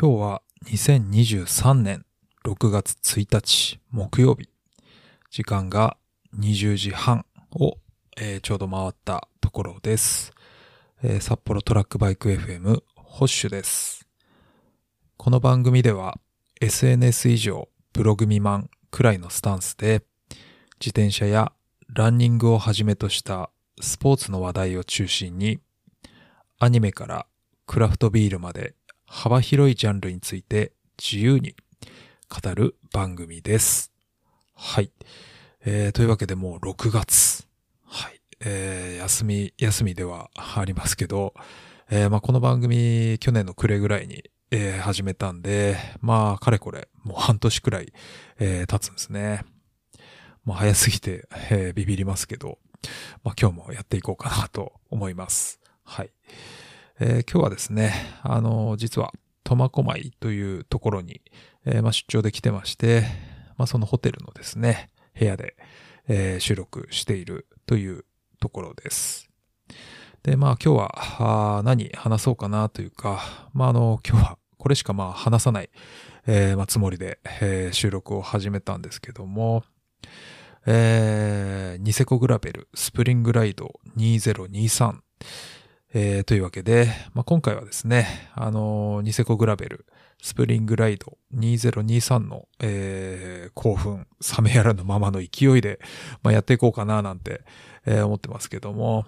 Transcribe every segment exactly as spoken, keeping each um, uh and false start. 今日はにせんにじゅうさんねんろくがつついたち木曜日、時間がにじゅうじはんを、えー、ちょうど回ったところです、えー、札幌トラックバイク エフエム ホッシュです。この番組では エスエヌエス 以上ブログ未満くらいのスタンスで自転車やランニングをはじめとしたスポーツの話題を中心にアニメからクラフトビールまで幅広いジャンルについて自由に語る番組です。はい。えー、というわけでもうろくがつ。はい。えー、休み、休みではありますけど、えー、まあこの番組去年の暮れぐらいに、えー、始めたんで、まあかれこれもう半年くらい、えー、経つんですね。まあ早すぎて、えー、ビビりますけど、まあ今日もやっていこうかなと思います。はい。えー、今日はですね、あのー、実は苫小牧というところに、えーまあ、出張で来てまして、まあ、そのホテルのですね、部屋で、えー、収録しているというところです。で、まあ今日はあ何話そうかなというか、まああのー、今日はこれしかまあ話さない、えーまあ、つもりで、えー、収録を始めたんですけども、えー、ニセコグラベルスプリングライドにせんにじゅうさん、えー、というわけで、まあ、今回はですね、あのー、ニセコグラベルスプリングライドにせんにじゅうさんの、えー、興奮冷めやらぬままの勢いで、まあ、やっていこうかななんて、えー、思ってますけども、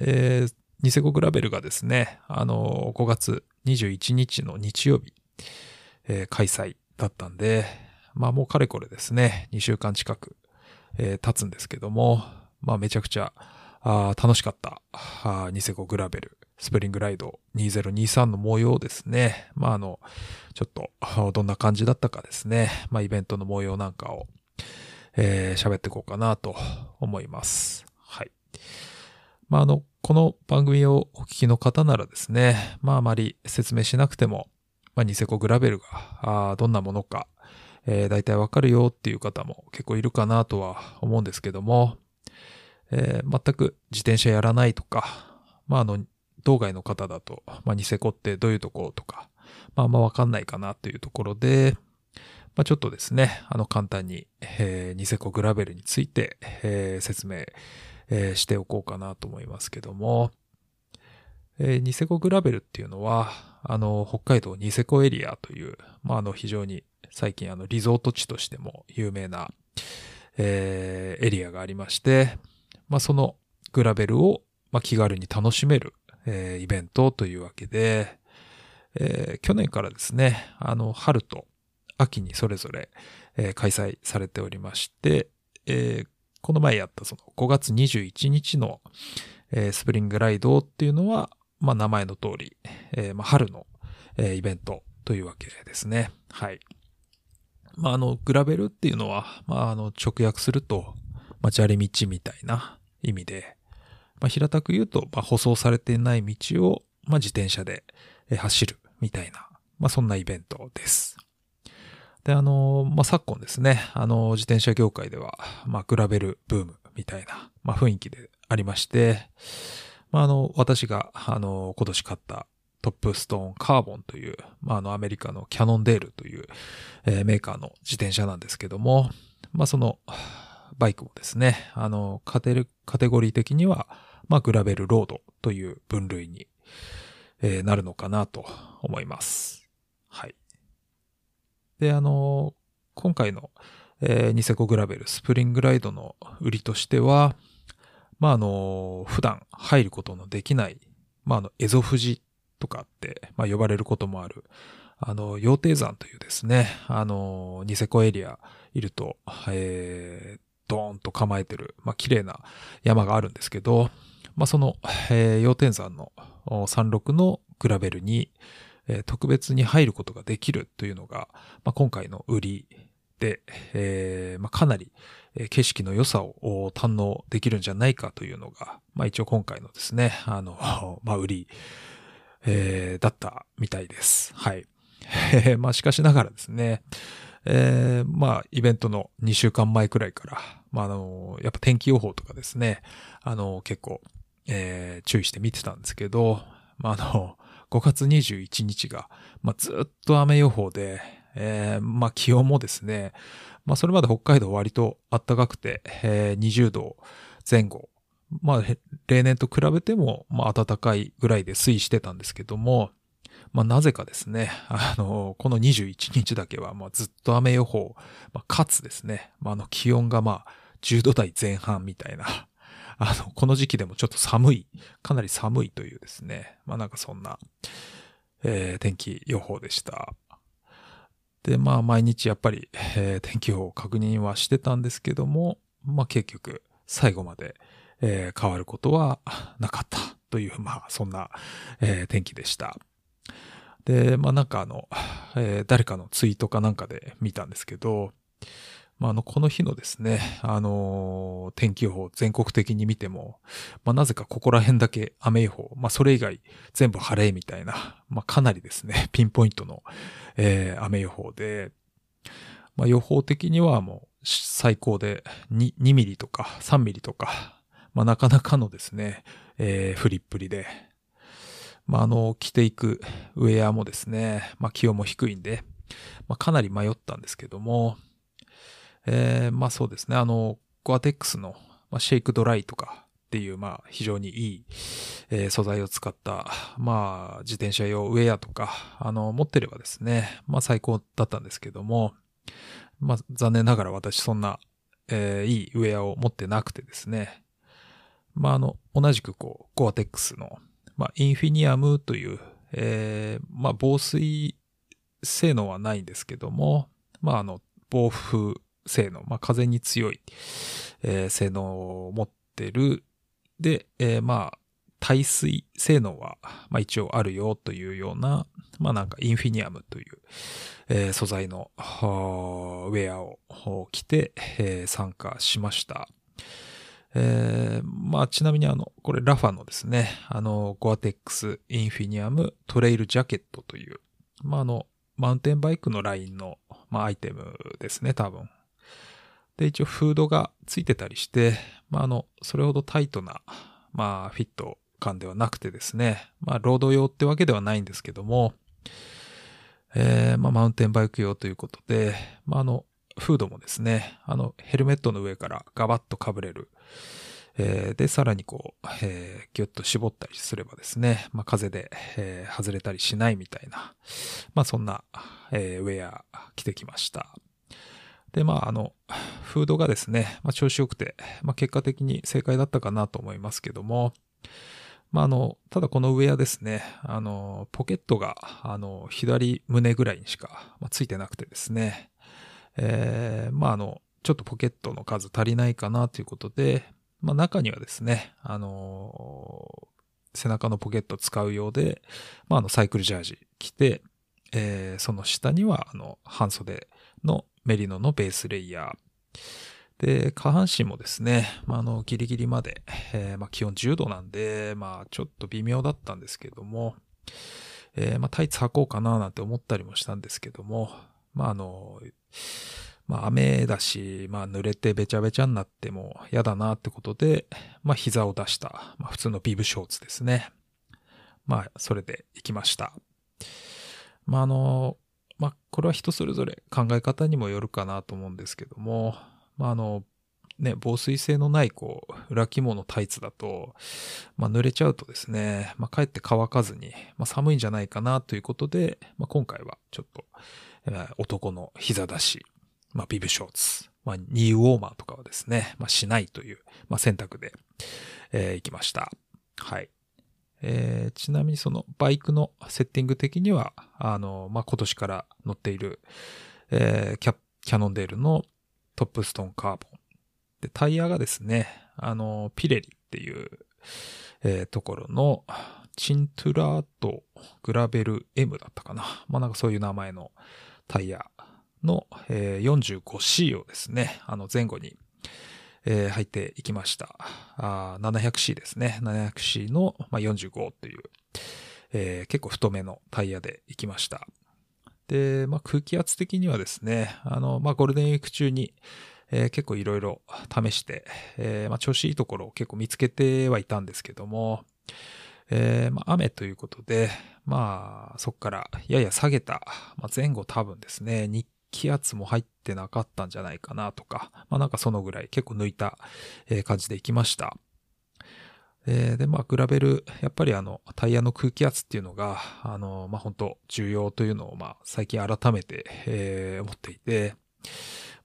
えー、ニセコグラベルがですね、あのー、ごがつにじゅういちにちの日曜日、えー、開催だったんで、まあもうかれこれですね、にしゅうかん近く、えー、経つんですけども、まあめちゃくちゃあ楽しかったあニセコグラベルスプリングライドにせんにじゅうさんの模様ですね。まああのちょっとどんな感じだったかですね。まあイベントの模様なんかを喋、えー、っていこうかなと思います。はい。まああのこの番組をお聞きの方ならですね、まああまり説明しなくても、まあ、ニセコグラベルがあどんなものか、えー、大体わかるよっていう方も結構いるかなとは思うんですけども。えー、全く自転車やらないとか、まあ、あの、道外の方だと、まあ、ニセコってどういうとことか、まあ、あんまわかんないかなというところで、まあ、ちょっとですね、あの、簡単に、えー、ニセコグラベルについて、えー、説明、えー、しておこうかなと思いますけども、えー、ニセコグラベルっていうのは、あの、北海道ニセコエリアという、まあ、あの、非常に最近、あの、リゾート地としても有名な、えー、エリアがありまして、まあ、そのグラベルをまあ気軽に楽しめる、えー、イベントというわけで、えー、去年からですね、あの春と秋にそれぞれ、えー、開催されておりまして、えー、この前やったそのごがつにじゅういちにちの、えー、スプリングライドっていうのは、まあ、名前の通り、えーまあ、春の、えー、イベントというわけですね。はい。まあ、あのグラベルっていうのは、まあ、あの直訳するとまあ、砂利道みたいな意味で、まあ、平たく言うと、まあ、舗装されていない道を、まあ、自転車で走るみたいな、まあ、そんなイベントです。で、あの、まあ、昨今ですね、あの、自転車業界では、まあ、グラベルブームみたいな、まあ、雰囲気でありまして、まあ、あの、私が、あの、今年買ったトップストーンカーボンという、まあ、あの、アメリカのキャノンデールという、えー、メーカーの自転車なんですけども、まあ、その、バイクもですね、あの、カテル、カテゴリー的には、まあ、グラベルロードという分類に、えー、なるのかなと思います。はい。で、あの、今回の、えー、ニセコグラベルスプリングライドの売りとしては、まあ、あの、普段入ることのできない、まあ、あの、蝦夷富士とかって、まあ、呼ばれることもある、あの、羊蹄山というですね、あの、ニセコエリアいると、えードーンと構えてる、まあ、綺麗な山があるんですけど、まあ、その、えー、羊蹄山の山麓のグラベルに、えー、特別に入ることができるというのが、まあ、今回の売りで、えーまあ、かなり景色の良さを堪能できるんじゃないかというのが、まあ、一応今回のですね、あの、まあ、売り、えー、だったみたいです。はい。まあ、しかしながらですね、えー、まあ、イベントのにしゅうかんまえくらいから、まあ、あの、やっぱ天気予報とかですね、あの、結構、えー、注意して見てたんですけど、まあ、あの、ごがつにじゅういちにちが、まあ、ずっと雨予報で、えー、まあ、気温もですね、まあ、それまで北海道割と暖かくて、えー、にじゅうどぜん後、まあ、例年と比べても、まあ、暖かいぐらいで推移してたんですけども、まあ、なぜかですね、あの、このにじゅういちにちだけは、まあ、ずっと雨予報、まあ、かつですね、まあ、あの、気温がまあ、じゅうどだいぜんはんみたいな、あの、この時期でもちょっと寒い、かなり寒いというですね、まあ、なんかそんな、えー、天気予報でした。で、まあ、毎日やっぱり、えー、天気予報を確認はしてたんですけども、まあ、結局、最後まで、えー、変わることはなかったという、まあ、そんな、えー、天気でした。で、まあ、なんかあの、えー、誰かのツイートかなんかで見たんですけど、まあ、あの、この日のですね、あのー、天気予報全国的に見ても、まあ、なぜかここら辺だけ雨予報、まあ、それ以外全部晴れみたいな、まあ、かなりですね、ピンポイントの、えー、雨予報で、まあ、予報的にはもう最高で にミリとかさんミリとか、まあ、なかなかのですね、えー、フリップリで、まあ、あの、着ていくウェアもですね、まあ、気温も低いんで、まあ、かなり迷ったんですけども、えー、まあそうですね、あの、ゴアテックスの、まあ、シェイクドライとかっていう、まあ非常にいい、えー、素材を使った、まあ自転車用ウェアとか、あの、持ってればですね、まあ最高だったんですけども、まあ残念ながら私そんな、えー、いいウェアを持ってなくてですね、まああの、同じくこう、ゴアテックスの、まあインフィニアムという、えー、まあ防水性能はないんですけども、まああの、防風、性能、まあ、風に強い、えー、性能を持ってる。で、えー、まあ、耐水性能は、まあ、一応あるよというような、まあ、なんかインフィニアムという、えー、素材のウェアを着て、えー、参加しました。えー、まあ、ちなみにあの、これラファのですね、あの、ゴアテックスインフィニアムトレイルジャケットという、まあ、あの、マウンテンバイクのラインの、まあ、アイテムですね、多分。で、一応フードがついてたりして、まあ、あの、それほどタイトな、まあ、フィット感ではなくてですね、まあ、ロード用ってわけではないんですけども、えー、まあ、マウンテンバイク用ということで、まあ、あの、フードもですね、あの、ヘルメットの上からガバッと被れる。えー、で、さらにこう、えー、ギュッと絞ったりすればですね、まあ、風で、えー、外れたりしないみたいな、まあ、そんな、えー、ウェア着てきました。で、まあ、あの、フードがですね、まあ、調子良くて、まあ、結果的に正解だったかなと思いますけども、まあ、あの、ただこのウェアですね、あの、ポケットが、あの、左胸ぐらいにしか、まあ、ついてなくてですね、えー、まあ、あの、ちょっとポケットの数足りないかなということで、まあ、中にはですね、あの、背中のポケット使うようで、まあ、あの、サイクルジャージ着て、えー、その下には、あの、半袖のメリノのベースレイヤー。で、下半身もですね、まあ、あの、ギリギリまで、えー、まあ、気温じゅうどなんで、まあ、ちょっと微妙だったんですけども、えー、まあ、タイツ履こうかななんて思ったりもしたんですけども、まあ、あの、まあ、雨だし、まあ、濡れてべちゃべちゃになっても嫌だなってことで、まあ、膝を出した、まあ、普通のビブショーツですね。まあ、それで行きました。まあ、あの、まあ、これは人それぞれ考え方にもよるかなと思うんですけども、まあ、あの、ね、防水性のない、こう、裏起毛のタイツだと、まあ、濡れちゃうとですね、まあ、かえって乾かずに、まあ、寒いんじゃないかなということで、まあ、今回はちょっと、男の膝出し、まあ、ビブショーツ、まあ、ニーウォーマーとかはですね、まあ、しないという、まあ、選択で、えー、行きました。はい。えー、ちなみにそのバイクのセッティング的には、あの、まあ、今年から乗っている、えー、キャ、キャノンデールのトップストーンカーボン。で、タイヤがですね、あの、ピレリっていう、えー、ところの、チントゥラートグラベル エム だったかな。まあ、なんかそういう名前のタイヤの、えー、よんじゅうごシー をですね、あの前後に、えー、入っていきました。あ、ななひゃくシー ですね。ななひゃくシー の、まあ、よんじゅうごという、えー、結構太めのタイヤで行きました。で、まあ、空気圧的にはですね、あの、まあ、ゴールデンウィーク中に、えー、結構いろいろ試して、えー、まあ、調子いいところを結構見つけてはいたんですけども、えーまあ、雨ということで、まあ、そこからやや下げた、まあ、前後多分ですね、日気圧も入ってなかったんじゃないかなとか、まあなんかそのぐらい結構抜いた感じでいきました。で、でまあグラベル、やっぱりあのタイヤの空気圧っていうのが、あの、まあ本当重要というのをまあ最近改めて、えー、思っていて、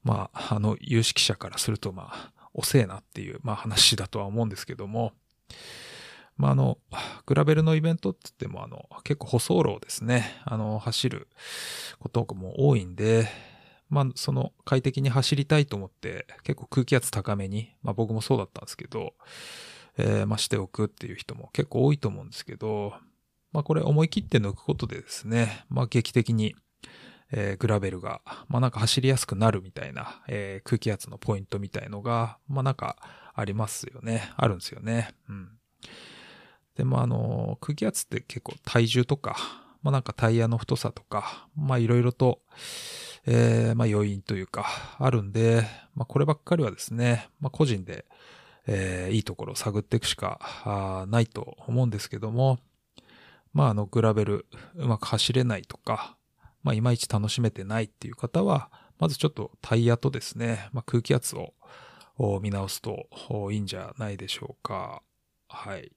まああの有識者からするとまあ遅えなっていうまあ話だとは思うんですけども、まあ、あの、グラベルのイベントって言っても、あの、結構舗装路をですね、あの、走ることも多いんで、まあ、その快適に走りたいと思って、結構空気圧高めに、まあ僕もそうだったんですけど、えー、まあしておくっていう人も結構多いと思うんですけど、まあこれ思い切って抜くことでですね、まあ劇的に、えー、グラベルが、まあなんか走りやすくなるみたいな、えー、空気圧のポイントみたいのが、まあなんかありますよね、あるんですよね。うん。でもあの空気圧って結構体重とか、まあ、なんかタイヤの太さとか、まあいろいろと、えー、まあ要因というかあるんで、まあ、こればっかりはですね、まあ、個人で、えー、いいところを探っていくしかないと思うんですけども、まああのグラベルうまく走れないとか、まあ、いまいち楽しめてないっていう方は、まずちょっとタイヤとですね、まあ、空気圧を見直すといいんじゃないでしょうか。はい。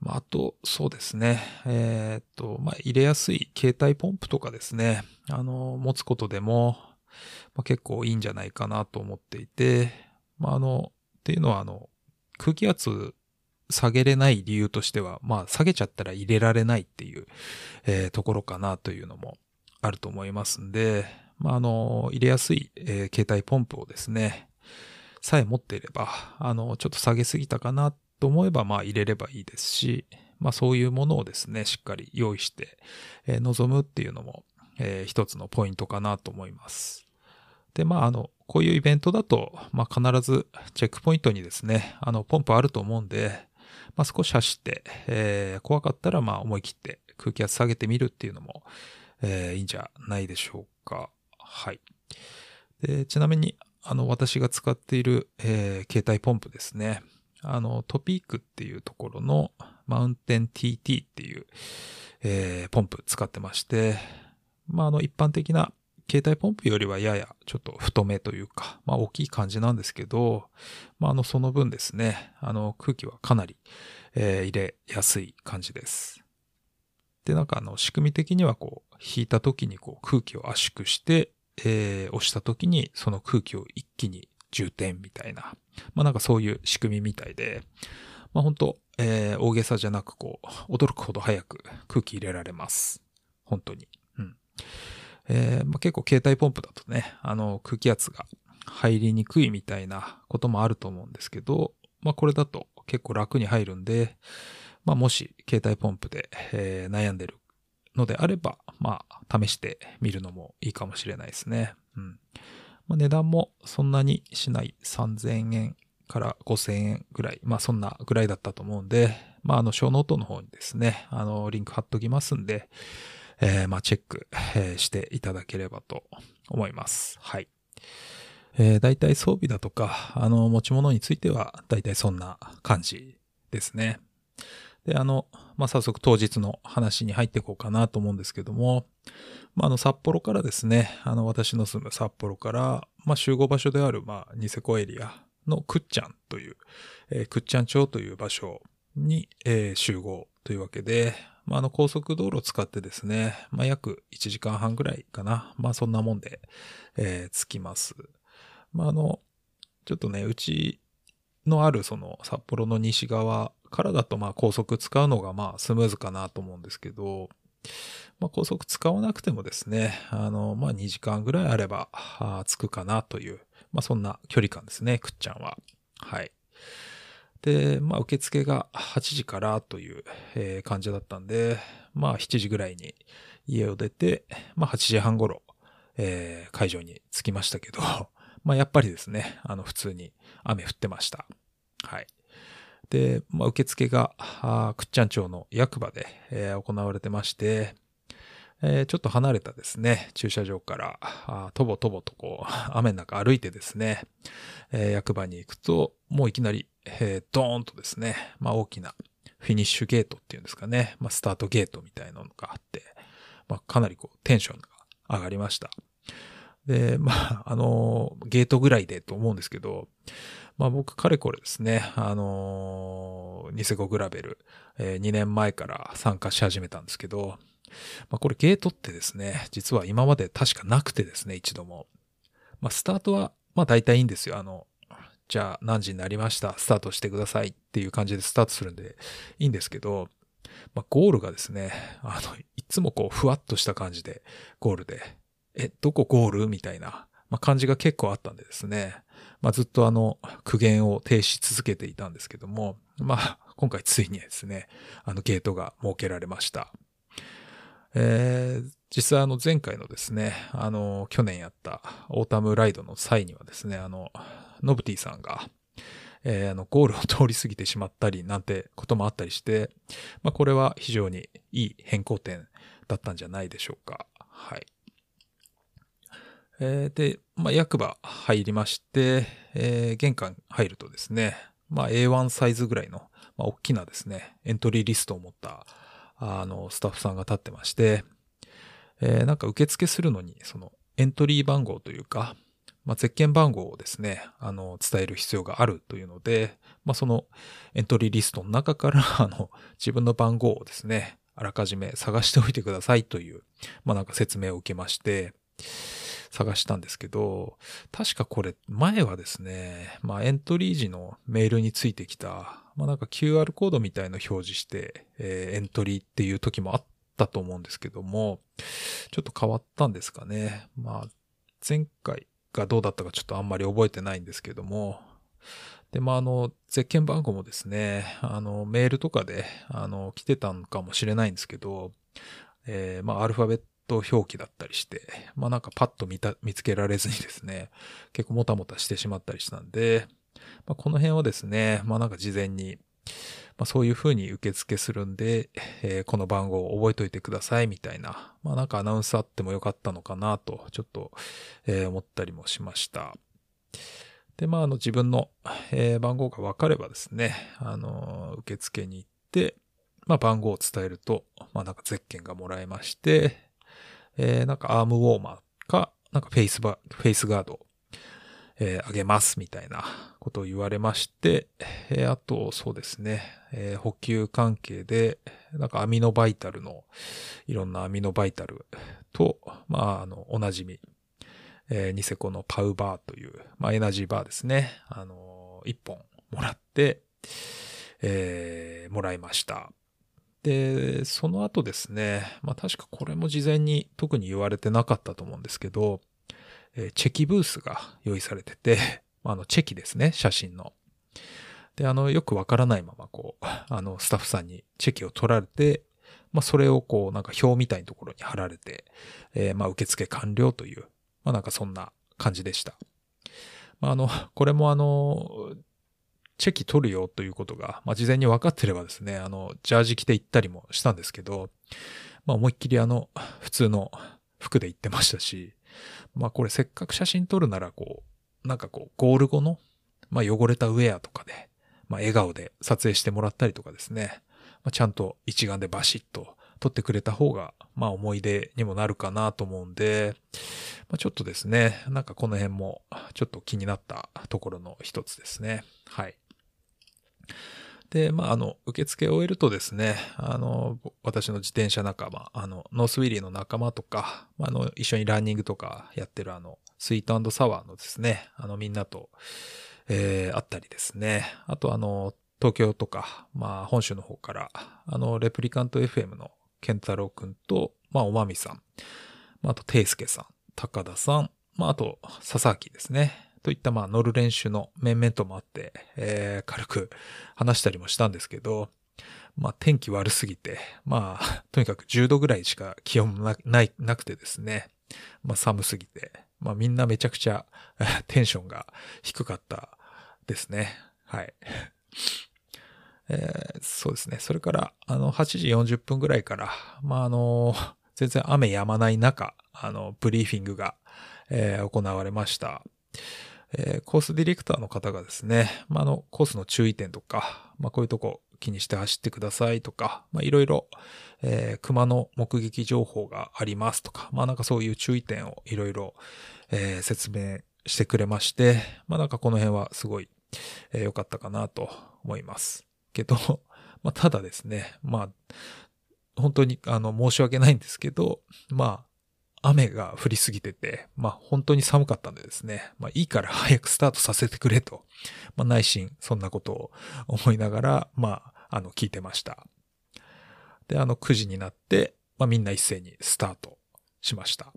まあ、あと、そうですね。えー、っと、まあ、入れやすい携帯ポンプとかですね。あの、持つことでも、まあ、結構いいんじゃないかなと思っていて、まあ、あの、っていうのは、あの、空気圧下げれない理由としては、まあ、下げちゃったら入れられないっていう、えー、ところかなというのもあると思いますんで、まあ、あの、入れやすい、えー、携帯ポンプをですね、さえ持っていれば、あの、ちょっと下げすぎたかなって、と思えばまあ入れればいいですし、まあそういうものをですね、しっかり用意して臨むっていうのも、えー、一つのポイントかなと思います。で、まああの、こういうイベントだと、まあ必ずチェックポイントにですね、あのポンプあると思うんで、まあ少し走って、えー、怖かったらまあ思い切って空気圧下げてみるっていうのも、えー、いいんじゃないでしょうか。はい。で、ちなみに、あの私が使っている、えー、携帯ポンプですね。あの、トピークっていうところのマウンテン ティーティー っていう、えー、ポンプ使ってまして、まあ、あの、一般的な携帯ポンプよりはややちょっと太めというか、まあ、大きい感じなんですけど、まあ、あの、その分ですね、あの、空気はかなり、えー、入れやすい感じです。で、なんかあの、仕組み的にはこう、引いた時にこう、空気を圧縮して、えー、押した時にその空気を一気に充填みたいな、まあなんかそういう仕組みみたいで、まあ本当、えー、大げさじゃなくこう驚くほど早く空気入れられます。本当に。うん。えー、まあ結構携帯ポンプだとね、あの空気圧が入りにくいみたいなこともあると思うんですけど、まあこれだと結構楽に入るんで、まあもし携帯ポンプで、えー、悩んでるのであれば、まあ試してみるのもいいかもしれないですね。うん。まあ、値段もそんなにしないさんぜんえんからごせんえんぐらい、まあそんなぐらいだったと思うんで、まああのショーノートの方にですね、あのリンク貼っときますんで、えー、まあチェックしていただければと思います。はい。えー、だいたい装備だとか、あの持ち物についてはだいたいそんな感じですね。で、あの、まあ、早速当日の話に入っていこうかなと思うんですけども、まあ、あの、札幌からですね、あの、私の住む札幌から、まあ、集合場所である、まあ、ニセコエリアのくっちゃんという、えー、くっちゃん町という場所に、えー、集合というわけで、まあ、あの、高速道路を使ってですね、まあ、約いちじかんはんぐらいかな、まあ、そんなもんで、えー、着きます。まあ、あの、ちょっとね、うちのある、その、札幌の西側、からだとまあ高速使うのがまあスムーズかなと思うんですけど、まあ、高速使わなくてもですね、あのまあにじかんぐらいあればあ着くかなという、まあ、そんな距離感ですね、くっちゃんは。はい。で、まあ受付がはちじからという、えー、感じだったんで、まあしちじぐらいに家を出て、まあはちじはん頃、えー、会場に着きましたけど、まあやっぱりですね、あの普通に雨降ってました。はい。で、まあ、受付が、倶知安町の役場で、えー、行われてまして、えー、ちょっと離れたですね、駐車場から、あとぼとぼとこう、雨の中歩いてですね、えー、役場に行くと、もういきなり、えー、ドーンとですね、まあ、大きなフィニッシュゲートっていうんですかね、まあ、スタートゲートみたいなのがあって、まあ、かなりこうテンションが上がりました。で、まあ、あの、ゲートぐらいでと思うんですけど、まあ僕、かれこれですね、あのー、ニセコグラベル、えー、にねんまえから参加し始めたんですけど、まあこれゲートってですね、実は今まで確かなくてですね、一度も。まあスタートは、まあ大体いいんですよ。あの、じゃあ何時になりました、スタートしてくださいっていう感じでスタートするんでいいんですけど、まあゴールがですね、あの、いつもこう、ふわっとした感じで、ゴールで、え、どこゴールみたいな、まあ、感じが結構あったんでですね。まあ、ずっとあの苦言を呈し続けていたんですけども、まあ、今回ついにですね、あのゲートが設けられました。えー、実際あの前回のですね、あの、去年やったオータムライドの際にはですね、あの、ノブティさんが、えー、あの、ゴールを通り過ぎてしまったりなんてこともあったりして、まあ、これは非常にいい変更点だったんじゃないでしょうか。はい。えー、で、まあ、役場入りまして、えー、玄関入るとですね、まあ、エーワン サイズぐらいの、まあ、大きなですね、エントリーリストを持った、あの、スタッフさんが立ってまして、えー、なんか受付するのに、その、エントリー番号というか、まあ、ゼッケン番号をですね、あの、伝える必要があるというので、まあ、その、エントリーリストの中から、あの、自分の番号をですね、あらかじめ探しておいてくださいという、まあ、なんか説明を受けまして、探したんですけど、確かこれ前はですね、まあエントリー時のメールについてきた、まあなんか キューアール コードみたいの表示して、えー、エントリーっていう時もあったと思うんですけども、ちょっと変わったんですかね。まあ前回がどうだったかちょっとあんまり覚えてないんですけども、で、まああの、ゼッケン番号もですね、あのメールとかで、あの来てたのかもしれないんですけど、えー、まあアルファベットと表記だったりして、まあなんかパッと 見た、見つけられずにですね、結構もたもたしてしまったりしたんで、まあ、この辺はですね、まあなんか事前に、まあそういう風に受付するんで、えー、この番号を覚えといてくださいみたいな、まあなんかアナウンスあってもよかったのかなと、ちょっと、えー、思ったりもしました。で、まああの自分の、えー、番号が分かればですね、あのー、受付に行って、まあ番号を伝えると、まあなんかゼッケンがもらえまして、えー、なんかアームウォーマーか、なんかフェイスバ、フェイスガード、えー、あげますみたいなことを言われまして、えー、あと、そうですね、えー、補給関係で、なんかアミノバイタルの、いろんなアミノバイタルと、まあ、あの、おなじみ、えー、ニセコのパウバーという、まあ、エナジーバーですね、あのー、一本もらって、えー、もらいました。で、その後ですね、まあ確かこれも事前に特に言われてなかったと思うんですけど、えー、チェキブースが用意されてて、あのチェキですね、写真の。で、あの、よくわからないままこう、あの、スタッフさんにチェキを取られて、まあそれをこう、なんか表みたいなところに貼られて、えー、まあ受付完了という、まあなんかそんな感じでした。まああの、これもあの、チェキ取るよということが、まあ、事前に分かってればですね、あの、ジャージ着て行ったりもしたんですけど、まあ、思いっきりあの、普通の服で行ってましたし、まあ、これせっかく写真撮るなら、こう、なんかこう、ゴール後の、まあ、汚れたウェアとかで、まあ、笑顔で撮影してもらったりとかですね、まあ、ちゃんと一眼でバシッと撮ってくれた方が、まあ、思い出にもなるかなと思うんで、まあ、ちょっとですね、なんかこの辺も、ちょっと気になったところの一つですね。はい。で、まあ、あの、受付を終えるとですね、あの、私の自転車仲間、あの、ノースウィリーの仲間とか、あの、一緒にランニングとかやってるあの、スイート&サワーのですね、あの、みんなと、えー、会ったりですね、あとあの、東京とか、まあ、本州の方から、あの、レプリカント エフエム の健太郎くんと、まあ、おまみさん、まあ、あと、ていすけさん、高田さん、まあ、あと、佐々木ですね。といった、まあ、乗る練習の面々ともあって、えー、軽く話したりもしたんですけど、まあ、天気悪すぎて、まあ、とにかくじゅうどぐらいしか気温な、ない、なくてですね、まあ、寒すぎて、まあ、みんなめちゃくちゃテンションが低かったですね。はい。えー、そうですね。それから、あの、はちじよんじゅっぷんぐらいから、まあ、あの、全然雨止まない中、あの、ブリーフィングが、えー、行われました。えー、コースディレクターの方がですね、まあ、あの、コースの注意点とか、まあ、こういうとこ気にして走ってくださいとか、まあいろいろ、えー、熊の目撃情報がありますとか、まあなんかそういう注意点をいろいろ、えー、説明してくれまして、まあなんかこの辺はすごい良、えー、かったかなと思いますけど、まあただですね、まあ本当にあの申し訳ないんですけど、まあ雨が降りすぎてて、まあ本当に寒かったんでですね、まあいいから早くスタートさせてくれと、まあ内心そんなことを思いながら、まああの聞いてました。で、あのくじになって、まあみんな一斉にスタートしました。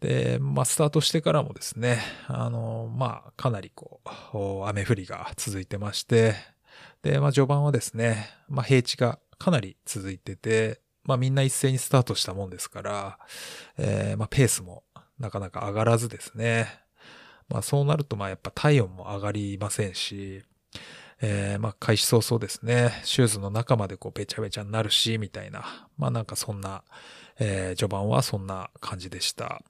で、まあスタートしてからもですね、あの、まあかなりこう、雨降りが続いてまして、で、まあ序盤はですね、まあ平地がかなり続いてて、まあみんな一斉にスタートしたもんですから、えー、まあペースもなかなか上がらずですね。まあそうなるとまあやっぱ体温も上がりませんし、えー、まあ開始早々ですね、シューズの中までこうべちゃべちゃになるし、みたいな、まあなんかそんな、えー、序盤はそんな感じでした。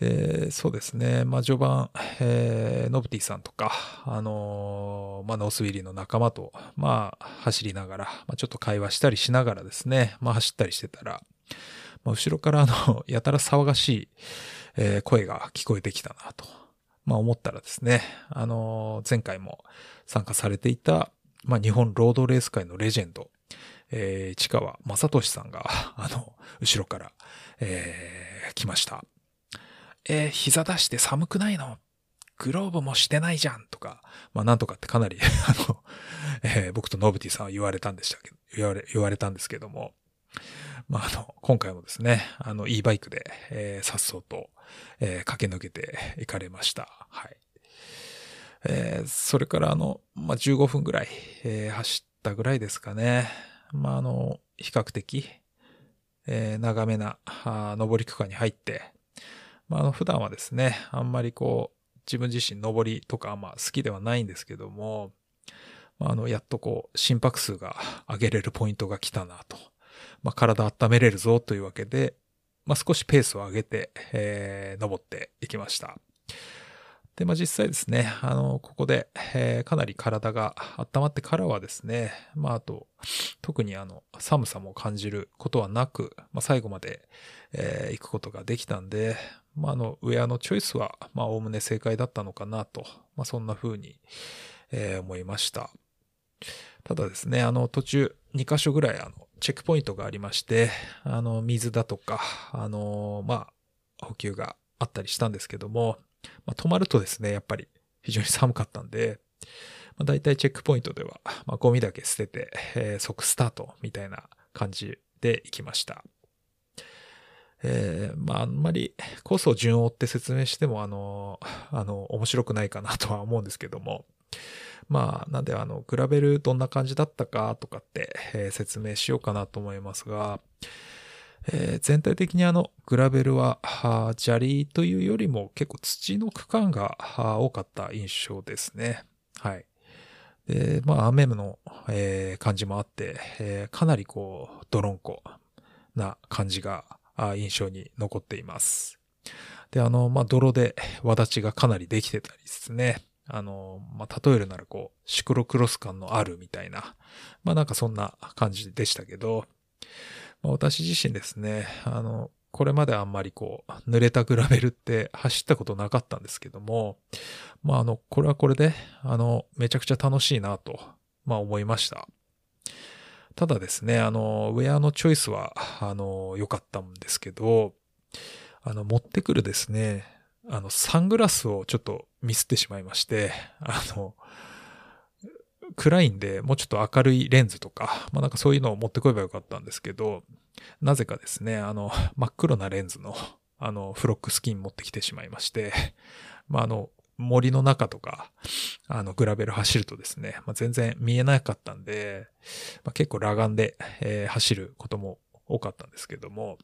で、そうですね、まあ序盤、えー、ノブティさんとか、あのー、まあノースウィリーの仲間と、まあ走りながら、まあちょっと会話したりしながらですね、まあ走ったりしてたら、まあ後ろからあの、やたら騒がしい、えー、声が聞こえてきたなと、まあ思ったらですね、あのー、前回も参加されていた、まあ日本ロードレース界のレジェンド、えー、市川正俊さんが、あの、後ろから、えー、来ました。えー、膝出して寒くないの？グローブもしてないじゃんとか、まあなんとかってかなり、あの、えー、僕とノブティさんは言われたんでしたけど、言われ、言われたんですけども、まああの、今回もですね、あの、いいバイクで、えー、さっそうと、えー、駆け抜けていかれました。はい。えー、それからあの、まあじゅうごふんぐらい、えー、走ったぐらいですかね。まああの、比較的、えー、長めな、上り区間に入って、まあ、あの普段はですね、あんまりこう、自分自身登りとかあんま好きではないんですけども、まあ、あの、やっとこう、心拍数が上げれるポイントが来たなと。まあ、体温めれるぞというわけで、まあ、少しペースを上げて、えー、登っていきました。で、まあ、実際ですね、あの、ここで、えー、かなり体が温まってからはですね、まあ、あと、特にあの、寒さも感じることはなく、まあ、最後まで、えー、行くことができたんで、まあ、あの、ウェアのチョイスは、まあ、おおむね正解だったのかなと、まあ、そんな風に、えー、思いました。ただですね、あの、途中、に箇所ぐらい、あの、チェックポイントがありまして、あの、水だとか、あの、まあ、補給があったりしたんですけども、まあ、止まるとですね、やっぱり非常に寒かったんで、まあ、大体チェックポイントでは、まあ、ゴミだけ捨てて、えー、即スタートみたいな感じで行きました。えー、まあ、あんまりコースを順を追って説明しても、あの、あの、面白くないかなとは思うんですけども、まあ、なんで、あの、グラベルどんな感じだったかとかって、えー、説明しようかなと思いますが、えー、全体的にあの、グラベルは、砂利というよりも結構土の区間が多かった印象ですね。はい。で、まあ、雨の、えー、感じもあって、えー、かなりこう、ドロンコな感じが、印象に残っています。で、あの、まあ、泥で輪立ちがかなりできてたりですね。あの、まあ、例えるならこう、シクロクロス感のあるみたいな、まあ、なんかそんな感じでしたけど、まあ、私自身ですね、あの、これまであんまりこう、濡れたグラベルって走ったことなかったんですけども、まあ、あの、これはこれで、あの、めちゃくちゃ楽しいなと、まあ、思いました。ただですね、あの、ウェアのチョイスは、あの、良かったんですけど、あの、持ってくるですね、あの、サングラスをちょっとミスってしまいまして、あの、暗いんで、もうちょっと明るいレンズとか、まあなんかそういうのを持ってこればよかったんですけど、なぜかですね、あの、真っ黒なレンズの、あの、フロックスキン持ってきてしまいまして、まああの、森の中とか、あの、グラベル走るとですね、まあ、全然見えなかったんで、まあ、結構裸眼で、えー、走ることも多かったんですけども、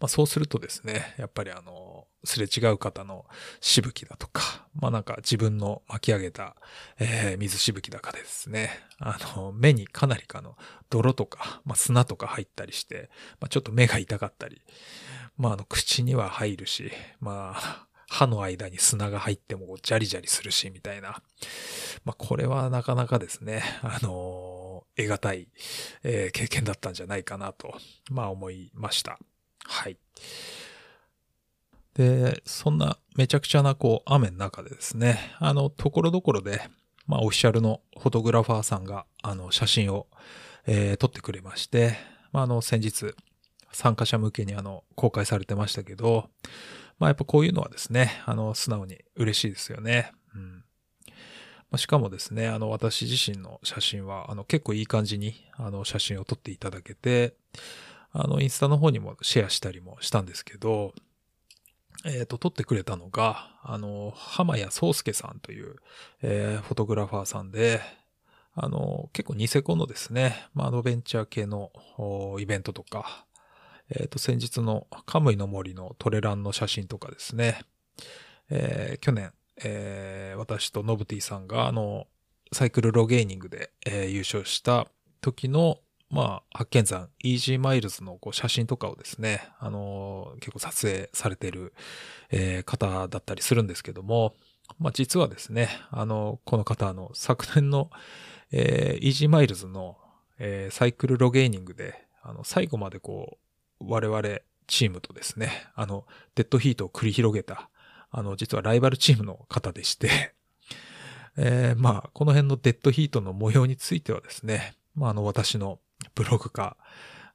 まあ、そうするとですね、やっぱりあの、すれ違う方のしぶきだとか、まあ、なんか自分の巻き上げた、えー、水しぶきだかでですね、あの、目にかなりかの泥とか、まあ、砂とか入ったりして、まあ、ちょっと目が痛かったり、まあ、あの、口には入るし、まあ、歯の間に砂が入ってもこうジャリジャリするしみたいな、まあ、これはなかなかですね、あのー、得難い、えー、経験だったんじゃないかなと、まあ、思いました。はい。で、そんなめちゃくちゃなこう雨の中でですね、あのところどころで、まあ、オフィシャルのフォトグラファーさんがあの写真を、えー、撮ってくれまして、まあ、あの先日参加者向けにあの公開されてましたけど、まあ、やっぱこういうのはですね、あの素直に嬉しいですよね。うん。まあ、しかもですね、あの私自身の写真はあの結構いい感じにあの写真を撮っていただけて、あのインスタの方にもシェアしたりもしたんですけど、えっと、撮ってくれたのが、あの、浜谷宗介さんという、えー、フォトグラファーさんで、あの、結構ニセコのですね、まあ、アドベンチャー系のイベントとか、えっと、先日のカムイの森のトレランの写真とかですね、えー、去年、えー、私とノブティさんが、あの、サイクルロゲーニングで、えー、優勝した時の、まあ、八犬山、イージーマイルズのこう写真とかをですね、あのー、結構撮影されてる、えー、方だったりするんですけども、まあ実はですね、あのー、この方、あの、昨年の、えー、イージーマイルズの、えー、サイクルロゲーニングで、あの、最後までこう、我々チームとですね、あの、デッドヒートを繰り広げた、あの、実はライバルチームの方でして、えー、まあ、この辺のデッドヒートの模様についてはですね、まあ、あの、私の、ブログか、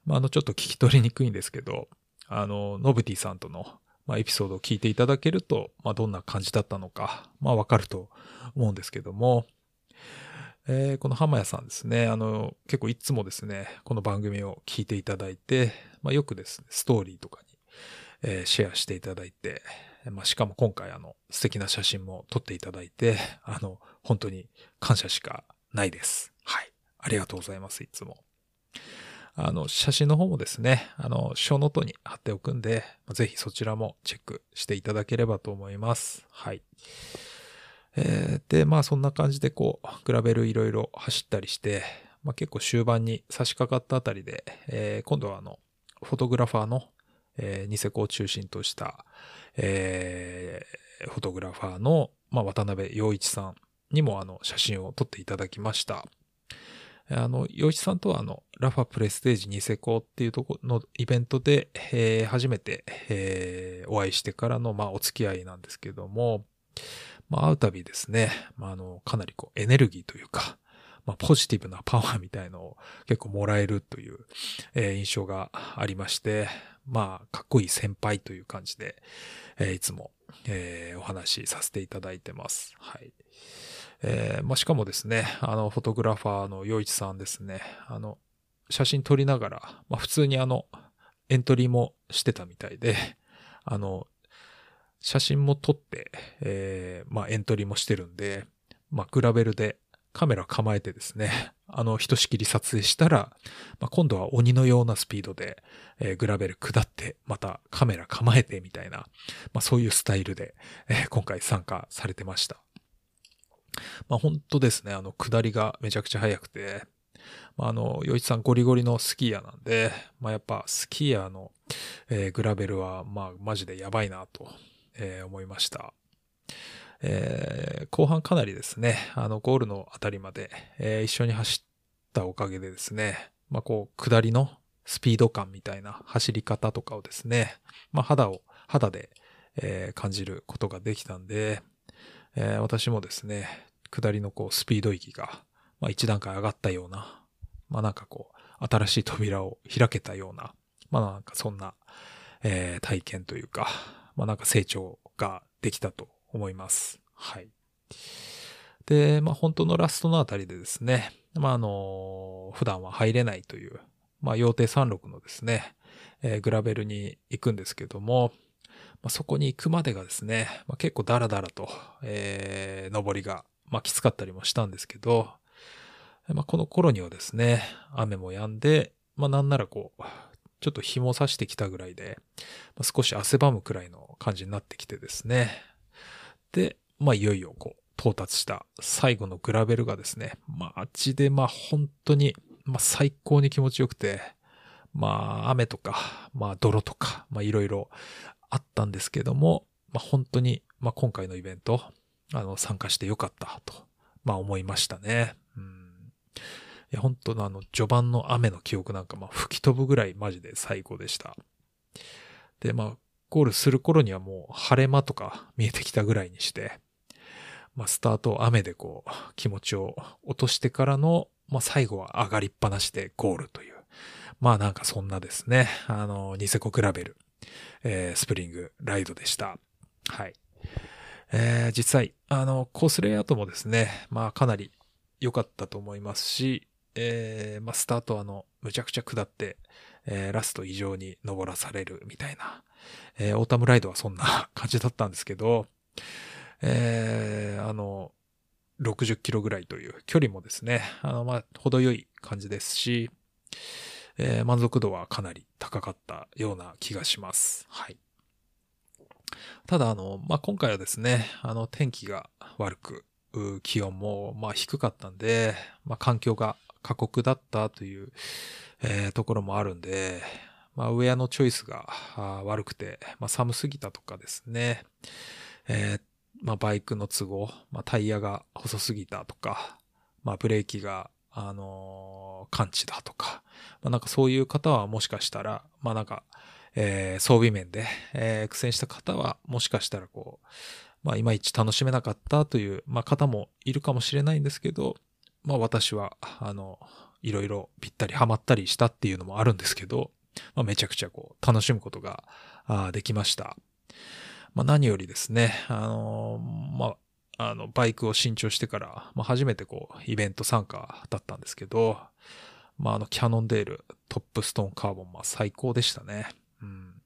まあ、あの、ちょっと聞き取りにくいんですけど、あの、ノブティさんとの、まあ、エピソードを聞いていただけると、まあ、どんな感じだったのか、まあ、わかると思うんですけども、えー、この浜谷さんですね、あの、結構いつもですね、この番組を聞いていただいて、まあ、よくですね、ストーリーとかに、えー、シェアしていただいて、まあ、しかも今回、あの、素敵な写真も撮っていただいて、あの、本当に感謝しかないです。はい。ありがとうございます、いつも。あの、写真の方もですね、あの、小ノートに貼っておくんで、ぜひそちらもチェックしていただければと思います。はい。えー、で、まあそんな感じでこう、グラベルいろいろ走ったりして、まあ結構終盤に差し掛かったあたりで、えー、今度はあの、フォトグラファーの、えー、ニセコを中心とした、えー、フォトグラファーの、まあ、渡辺陽一さんにもあの、写真を撮っていただきました。あの、洋一さんとはあの、ラファプレステージニセコっていうところのイベントで、えー、初めて、えー、お会いしてからの、まあ、お付き合いなんですけども、まあ、会うたびですね、まあ、あの、かなりこう、エネルギーというか、まあ、ポジティブなパワーみたいのを結構もらえるという、えー、印象がありまして、まあ、かっこいい先輩という感じで、えー、いつも、えー、お話しさせていただいてます。はい。えー、まあ、しかもですね、あの、フォトグラファーの洋一さんですね、あの、写真撮りながら、まあ、普通にあの、エントリーもしてたみたいで、あの、写真も撮って、えー、まあ、エントリーもしてるんで、まあ、グラベルでカメラ構えてですね、あの、ひとしきり撮影したら、まあ、今度は鬼のようなスピードで、えー、グラベル下って、またカメラ構えてみたいな、まあ、そういうスタイルで、えー、今回参加されてました。まあ本当ですね、あの、下りがめちゃくちゃ速くて、まああの、洋一さんゴリゴリのスキーヤーなんで、まあやっぱスキーヤーの、えー、グラベルは、まあマジでやばいなと、えー、思いました。えー、後半かなりですね、あの、ゴールのあたりまで、えー、一緒に走ったおかげでですね、まあこう、下りのスピード感みたいな走り方とかをですね、まあ肌を、肌で、えー、感じることができたんで、えー、私もですね、下りのこうスピード域が、まあ、一段階上がったような、まあなんかこう、新しい扉を開けたような、まあなんかそんな、えー、体験というか、まあなんか成長ができたと思います。はい。で、まあ本当のラストのあたりでですね、まああのー、普段は入れないという、まあ羊蹄山麓のですね、えー、グラベルに行くんですけども、まあ、そこに行くまでがですね、まあ、結構ダラダラと、えー、登りが、まあ、きつかったりもしたんですけど、まあ、この頃にはですね、雨も止んで、まあ、なんならこう、ちょっと日も差してきたぐらいで、まあ、少し汗ばむくらいの感じになってきてですね。で、まあ、いよいよこう、到達した最後のグラベルがですね、まあ、あっちで、まあ、本当に、まあ、最高に気持ちよくて、まあ、雨とか、まあ、泥とか、まあ、いろいろ、あったんですけども、まあ、本当にまあ、今回のイベント、あの、参加してよかったと、まあ、思いましたね。うん。いや、本当のあの、序盤の雨の記憶なんか、まあ、吹き飛ぶぐらいマジで最高でした。で、まあ、ゴールする頃にはもう晴れ間とか見えてきたぐらいにして、まあ、スタート雨でこう、気持ちを落としてからの、まあ、最後は上がりっぱなしでゴールという。まあ、なんかそんなですね、あの、ニセコグラベル、えー、スプリングライドでした。はい。えー、実際、あの、コースレイアウトもですね、まあ、かなり良かったと思いますし、えー、まあ、スタートはあの、むちゃくちゃ下って、えー、ラスト異常に登らされるみたいな、えー、オータムライドはそんな感じだったんですけど、えー、あの、ろくじゅっキロぐらいという距離もですね、あの、まあ、程よい感じですし、えー、満足度はかなり高かったような気がします。はい。ただ、あの、まあ、今回はですね、あの、天気が悪く、気温も、ま、低かったんで、まあ、環境が過酷だったという、えー、ところもあるんで、まあ、ウェアのチョイスが悪くて、まあ、寒すぎたとかですね、えー、まあ、バイクの都合、まあ、タイヤが細すぎたとか、まあ、ブレーキが、あのー、感知だとか、まあ、なんかそういう方はもしかしたら、まあ、なんか、えー、装備面で、えー、苦戦した方はもしかしたらこう、まあ、いまいち楽しめなかったという、まあ、方もいるかもしれないんですけど、まあ、私は、あの、いろいろぴったりハマったりしたっていうのもあるんですけど、まあ、めちゃくちゃこう、楽しむことができました。まあ、何よりですね、あのー、まあ、あの、バイクを新調してから、まあ、初めてこう、イベント参加だったんですけど、まあ、あの、キャノンデール、トップストーンカーボン、まあ、最高でしたね。うん。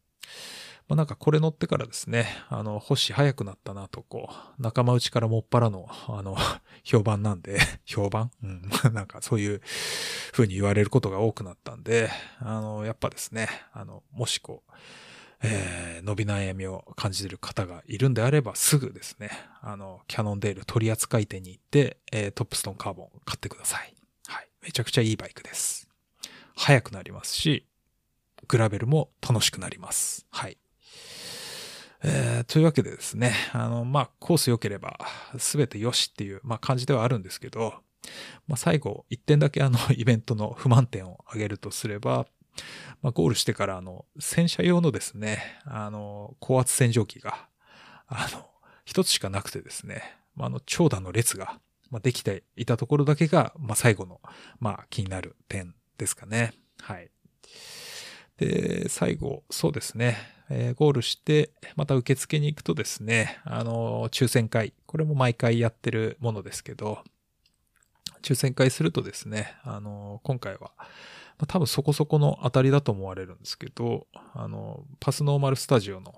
まあ、なんかこれ乗ってからですね、あの、星早くなったなと、こう、仲間内からもっぱらの、あの、評判なんで、評判うん。なんかそういう風に言われることが多くなったんで、あの、やっぱですね、あの、もしこう、えー、伸び悩みを感じている方がいるんであれば、すぐですね、あの、キャノンデール取扱店に行って、えー、トップストーンカーボン買ってください。はい。めちゃくちゃいいバイクです。速くなりますし、グラベルも楽しくなります。はい。えー、というわけでですね、あの、まあ、コース良ければ全て良しっていう、まあ、感じではあるんですけど、まあ、最後、一点だけあの、イベントの不満点を挙げるとすれば、まあ、ゴールしてからあの、洗車用のですね、あの、高圧洗浄機が、あの、一つしかなくてですね、まあ、あの、長蛇の列が、まあ、できていたところだけが、まあ、最後の、まあ、気になる点ですかね。はい。で、最後、そうですね、えー、ゴールして、また受付に行くとですね、あの、抽選会、これも毎回やってるものですけど、抽選会するとですね、あの、今回は、多分そこそこの当たりだと思われるんですけど、あの、パスノーマルスタジオの、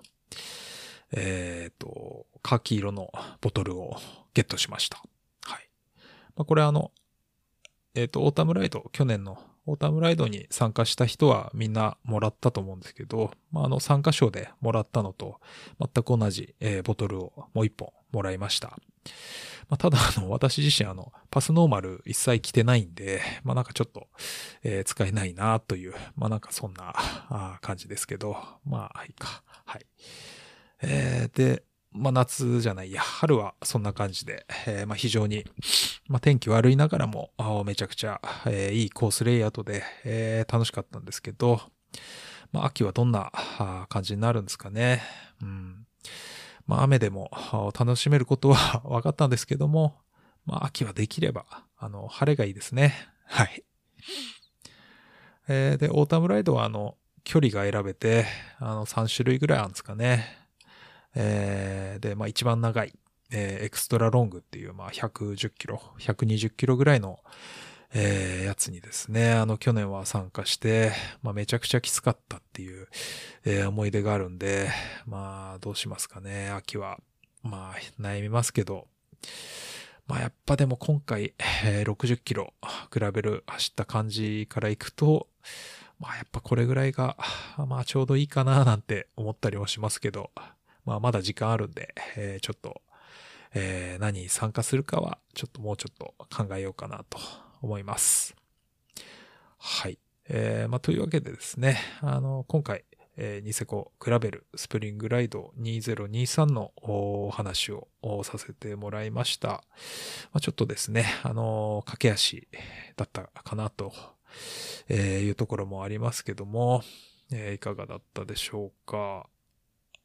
えっと、カキ色のボトルをゲットしました。はい。まあ、これあの、えっと、オータムライド、去年のオータムライドに参加した人はみんなもらったと思うんですけど、まあ、あの、参加賞でもらったのと全く同じ、えー、ボトルをもう一本もらいました。まあ、ただ、あの、私自身、あの、パスノーマル一切着てないんで、まあ、なんかちょっと、えー、使えないなという、まあ、なんかそんなあ感じですけど、まあ、いいか。はい。えー、で、まあ、夏じゃない、いや、春はそんな感じで、えー、まあ、非常に、まあ、天気悪いながらも、めちゃくちゃ、えー、いいコースレイアウトで、えー、楽しかったんですけど、まあ、秋はどんな感じになるんですかね。うん。まあ、雨でも楽しめることは分かったんですけども、まあ、秋はできれば、あの、晴れがいいですね。はい。えー、で、オータムライドは、あの、距離が選べて、あの、さんしゅるいぐらいあるんですかね。えー、で、まあ、一番長い、えー、エクストラロングっていう、まあ、ひゃくじゅっキロ、ひゃくにじゅっキロぐらいの、えー、やつにですね、あの、去年は参加して、まあ、めちゃくちゃきつかったっていう、えー、思い出があるんで、まあ、どうしますかね、秋は。まあ、悩みますけど、まあ、やっぱでも今回、えー、ろくじゅっキロ、グラベル走った感じからいくと、まあ、やっぱこれぐらいが、まあ、ちょうどいいかな、なんて思ったりもしますけど、まあ、まだ時間あるんで、えー、ちょっと、えー、何に参加するかは、ちょっともうちょっと考えようかなと思います。はい。えー、まあ、というわけでですね、あの、今回、えー、ニセコクラベルスプリングライドにせんにじゅうさんのお話をさせてもらいました。まあ、ちょっとですね、あのー、駆け足だったかなというところもありますけども、えー、いかがだったでしょうか。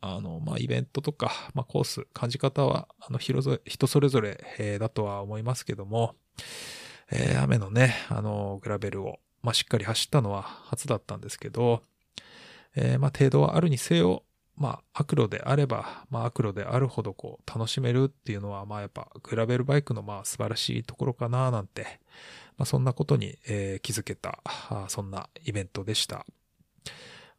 あの、まあ、イベントとか、まあ、コース、感じ方は、あの、人それぞれ、えー、だとは思いますけども、えー、雨のね、あの、グラベルを、まあ、しっかり走ったのは初だったんですけど、えー、まあ、程度はあるにせよ、まあ、悪路であれば、まあ、悪路であるほど、こう、楽しめるっていうのは、まあ、やっぱ、グラベルバイクの、まあ、素晴らしいところかな、なんて、まあ、そんなことに、えー、気づけた、そんなイベントでした。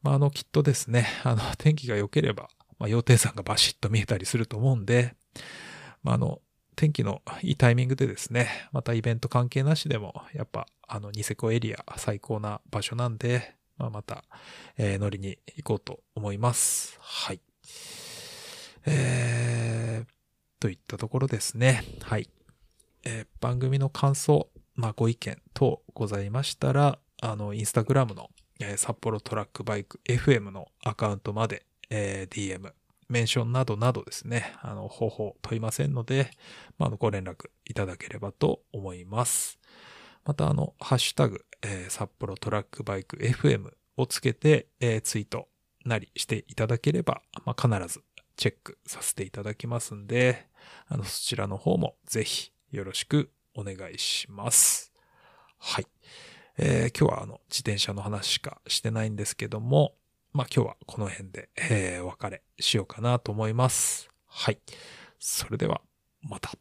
まあ、あの、きっとですね、あの、天気が良ければ、まあ、羊蹄山がバシッと見えたりすると思うんで、まあ、あの、天気のいいタイミングでですね、またイベント関係なしでも、やっぱ、あの、ニセコエリア、最高な場所なんで、まあ、また、えー、乗りに行こうと思います。はい。えー、といったところですね。はい。えー、番組の感想、まあ、ご意見等ございましたら、あの、インスタグラムの札幌トラックバイク エフエム のアカウントまで、えー、ディーエム、メンションなどなどですね、あの、方法問いませんので、まあ、ご連絡いただければと思います。また、あの、ハッシュタグ、えー、札幌トラックバイク エフエム をつけて、えー、ツイートなりしていただければ、まあ、必ずチェックさせていただきますんで、あの、そちらの方もぜひよろしくお願いします。はい。えー、今日はあの自転車の話しかしてないんですけども、まあ、今日はこの辺で、えー、お別れしようかなと思います。はい。それではまた。